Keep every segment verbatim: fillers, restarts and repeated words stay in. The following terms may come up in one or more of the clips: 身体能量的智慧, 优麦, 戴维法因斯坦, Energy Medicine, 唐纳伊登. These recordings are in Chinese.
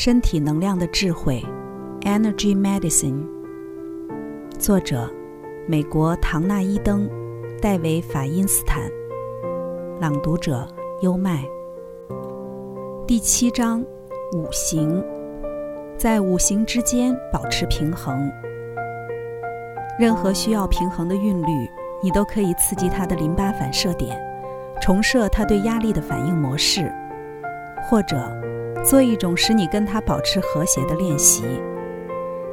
身体能量的智慧 Energy Medicine， 作者美国唐纳伊登、戴维法因斯坦，朗读者优麦。第七章，五行。在五行之间保持平衡。任何需要平衡的韵律，你都可以刺激它的淋巴反射点，重设它对压力的反应模式，或者做一种使你跟它保持和谐的练习。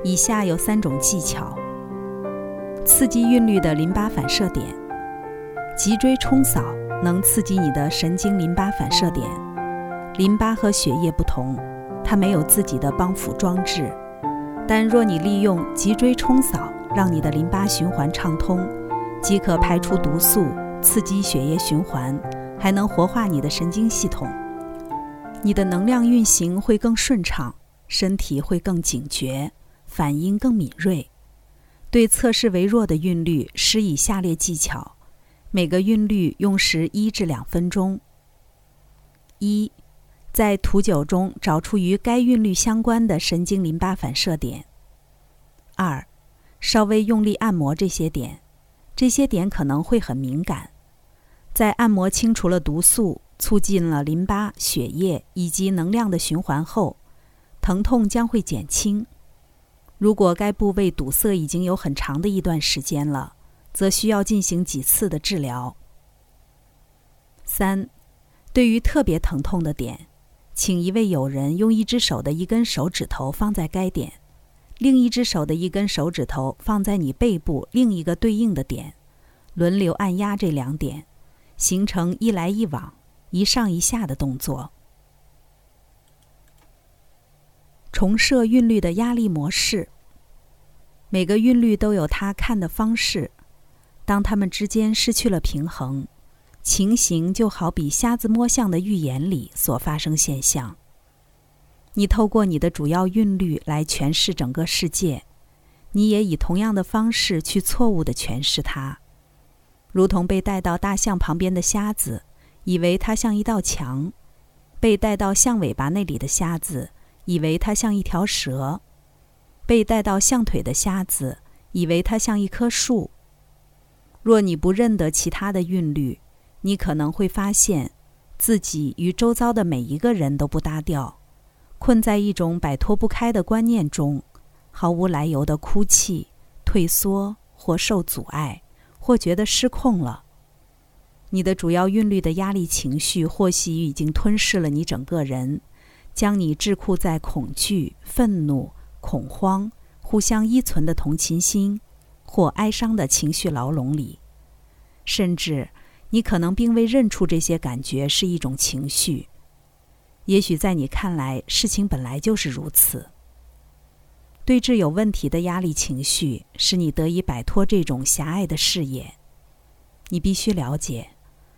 以下有三种技巧：刺激韵律的淋巴反射点。脊椎冲扫能刺激你的神经淋巴反射点。淋巴和血液不同，它没有自己的帮扶装置，但若你利用脊椎冲扫让你的淋巴循环畅通，即可排出毒素，刺激血液循环，还能活化你的神经系统。你的能量运行会更顺畅，身体会更警觉，反应更敏锐。对测试为弱的韵律施以下列技巧，每个韵律用时一至两分钟。一，在图九中找出与该韵律相关的神经淋巴反射点。二，稍微用力按摩这些点，这些点可能会很敏感。在按摩清除了毒素，促进了淋巴、血液以及能量的循环后，疼痛将会减轻。如果该部位堵塞已经有很长的一段时间了，则需要进行几次的治疗。三，对于特别疼痛的点，请一位友人用一只手的一根手指头放在该点，另一只手的一根手指头放在你背部另一个对应的点，轮流按压这两点，形成一来一往、一上一下的动作。重设韵律的压力模式。每个韵律都有它看的方式，当它们之间失去了平衡，情形就好比瞎子摸象的寓言里所发生现象。你透过你的主要韵律来诠释整个世界，你也以同样的方式去错误地诠释它。如同被带到大象旁边的瞎子以为它像一道墙，被带到象尾巴那里的瞎子以为它像一条蛇，被带到象腿的瞎子以为它像一棵树。若你不认得其他的韵律，你可能会发现自己与周遭的每一个人都不搭调，困在一种摆脱不开的观念中，毫无来由的哭泣、退缩，或受阻碍，或觉得失控了。你的主要韵律的压力情绪或许已经吞噬了你整个人，将你桎梏在恐惧、愤怒、恐慌、互相依存的同情心或哀伤的情绪牢笼里。甚至你可能并未认出这些感觉是一种情绪，也许在你看来，事情本来就是如此。对治有问题的压力情绪，使你得以摆脱这种狭隘的视野。你必须了解，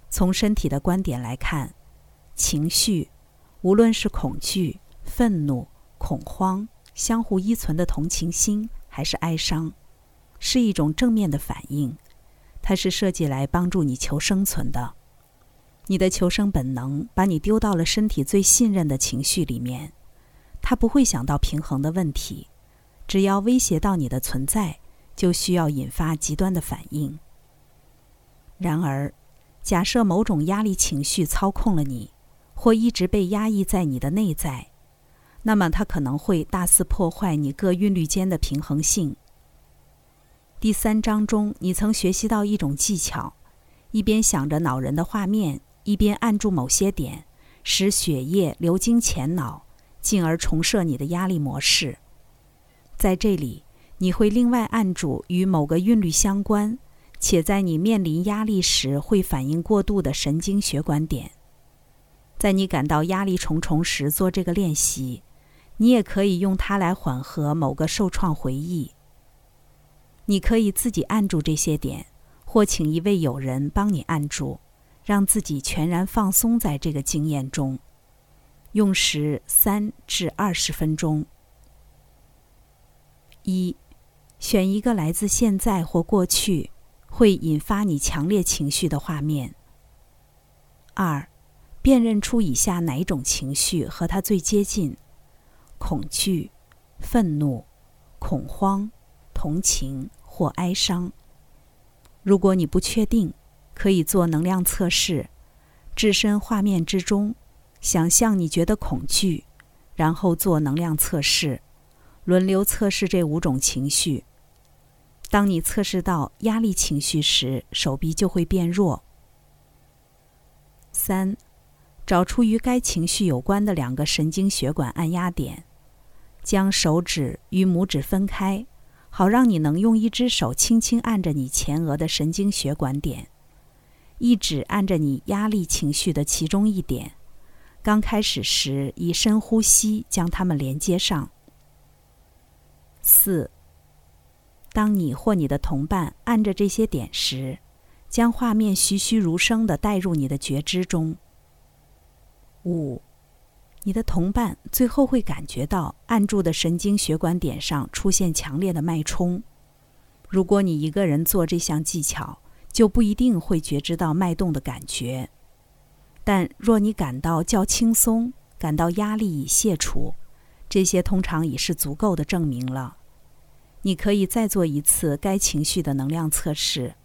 从身体的观点来看，情绪，无论是恐惧、愤怒、恐慌、相互依存的同情心，还是哀伤，是一种正面的反应。它是设计来帮助你求生存的。你的求生本能把你丢到了身体最信任的情绪里面，它不会想到平衡的问题，只要威胁到你的存在，就需要引发极端的反应。然而，假设某种压力情绪操控了你，或一直被压抑在你的内在，那么它可能会大肆破坏你各韵律间的平衡性。第三章中，你曾学习到一种技巧，一边想着恼人的画面，一边按住某些点，使血液流经前脑，进而重设你的压力模式。在这里，你会另外按住与某个韵律相关，且在你面临压力时会反应过度的神经血管点。在你感到压力重重时做这个练习，你也可以用它来缓和某个受创回忆。你可以自己按住这些点，或请一位友人帮你按住，让自己全然放松在这个经验中。用时三至二十分钟。一，选一个来自现在或过去会引发你强烈情绪的画面。二，辨认出以下哪种情绪和它最接近，恐惧、愤怒、恐慌、同情或哀伤。如果你不确定，可以做能量测试，置身画面之中，想象你觉得恐惧，然后做能量测试，轮流测试这五种情绪。当你测试到压力情绪时，手臂就会变弱。三，找出与该情绪有关的两个神经血管按压点，将手指与拇指分开，好让你能用一只手轻轻按着你前额的神经血管点，一指按着你压力情绪的其中一点，刚开始时以深呼吸将它们连接上。四，当你或你的同伴按着这些点时，将画面栩栩如生地带入你的觉知中。五，你的同伴最后会感觉到按住的神经血管点上出现强烈的脉冲。如果你一个人做这项技巧，就不一定会觉知到脉动的感觉。但若你感到较轻松，感到压力已卸除，这些通常已是足够的证明了。你可以再做一次该情绪的能量测试。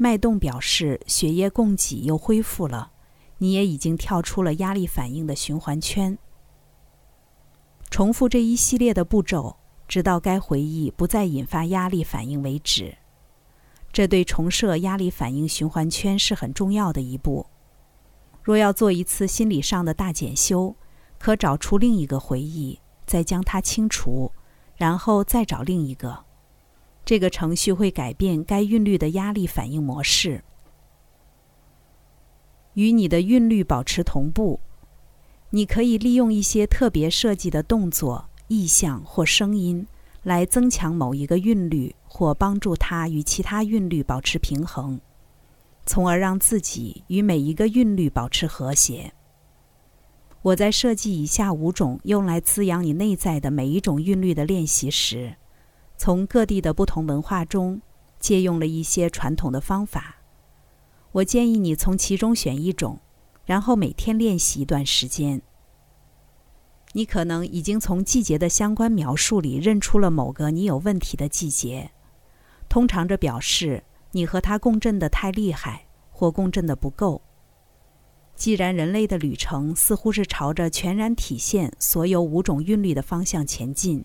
脉动表示血液供给又恢复了，你也已经跳出了压力反应的循环圈。重复这一系列的步骤，直到该回忆不再引发压力反应为止。这对重设压力反应循环圈是很重要的一步。若要做一次心理上的大检修，可找出另一个回忆，再将它清除，然后再找另一个。这个程序会改变该韵律的压力反应模式。与你的韵律保持同步，你可以利用一些特别设计的动作、意象或声音来增强某一个韵律，或帮助它与其他韵律保持平衡，从而让自己与每一个韵律保持和谐。我在设计以下五种用来滋养你内在的每一种韵律的练习时，从各地的不同文化中借用了一些传统的方法。我建议你从其中选一种，然后每天练习一段时间。你可能已经从季节的相关描述里认出了某个你有问题的季节，通常这表示你和它共振得太厉害或共振得不够。既然人类的旅程似乎是朝着全然体现所有五种韵律的方向前进，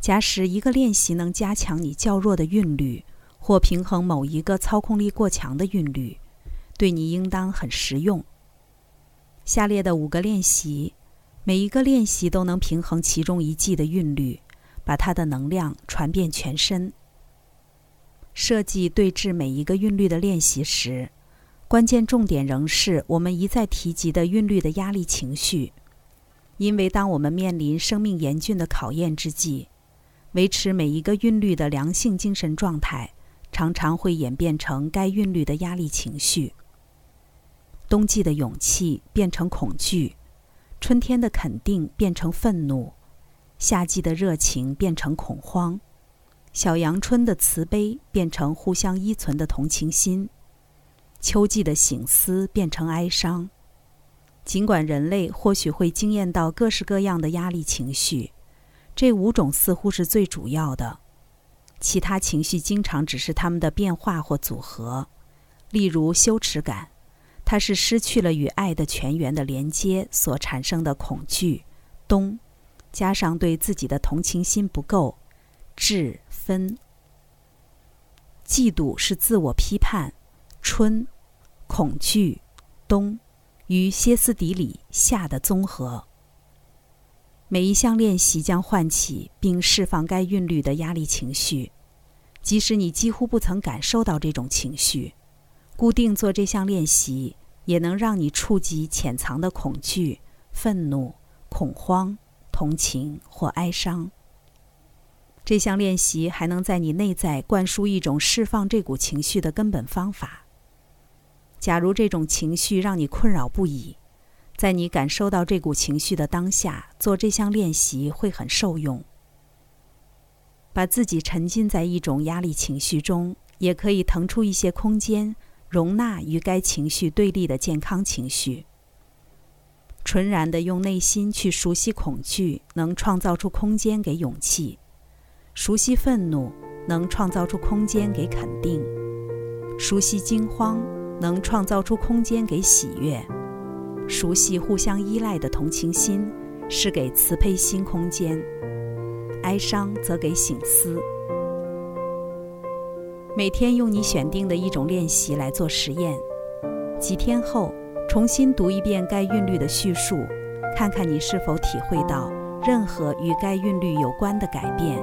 假使一个练习能加强你较弱的韵律，或平衡某一个操控力过强的韵律，对你应当很实用。下列的五个练习，每一个练习都能平衡其中一季的韵律，把它的能量传遍全身。设计对峙每一个韵律的练习时，关键重点仍是我们一再提及的韵律的压力情绪，因为当我们面临生命严峻的考验之际，维持每一个韵律的良性精神状态，常常会演变成该韵律的压力情绪。冬季的勇气变成恐惧，春天的肯定变成愤怒，夏季的热情变成恐慌，小阳春的慈悲变成互相依存的同情心，秋季的省思变成哀伤。尽管人类或许会经验到各式各样的压力情绪，这五种似乎是最主要的，其他情绪经常只是它们的变化或组合。例如羞耻感，它是失去了与爱的泉源的连接所产生的恐惧、冬，加上对自己的同情心不够、至分。嫉妒是自我批判、春、恐惧、冬与歇斯底里下的综合。每一项练习将唤起并释放该韵律的压力情绪，即使你几乎不曾感受到这种情绪。固定做这项练习也能让你触及潜藏的恐惧、愤怒、恐慌、同情或哀伤。这项练习还能在你内在灌输一种释放这股情绪的根本方法。假如这种情绪让你困扰不已，在你感受到这股情绪的当下，做这项练习会很受用。把自己沉浸在一种压力情绪中，也可以腾出一些空间，容纳与该情绪对立的健康情绪。纯然的用内心去熟悉恐惧，能创造出空间给勇气；熟悉愤怒，能创造出空间给肯定；熟悉惊慌，能创造出空间给喜悦；熟悉互相依赖的同情心，是给慈悲心空间；哀伤则给省思。每天用你选定的一种练习来做实验，几天后重新读一遍该韵律的叙述，看看你是否体会到任何与该韵律有关的改变。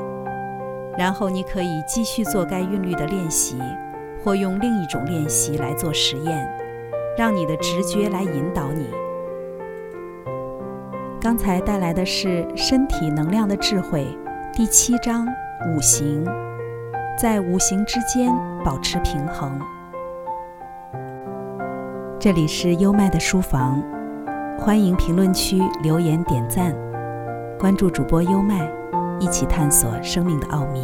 然后你可以继续做该韵律的练习，或用另一种练习来做实验，让你的直觉来引导你。刚才带来的是《身体能量的智慧》第七章五行，在五行之间保持平衡。这里是优麦的书房，欢迎评论区留言点赞，关注主播优麦，一起探索生命的奥秘。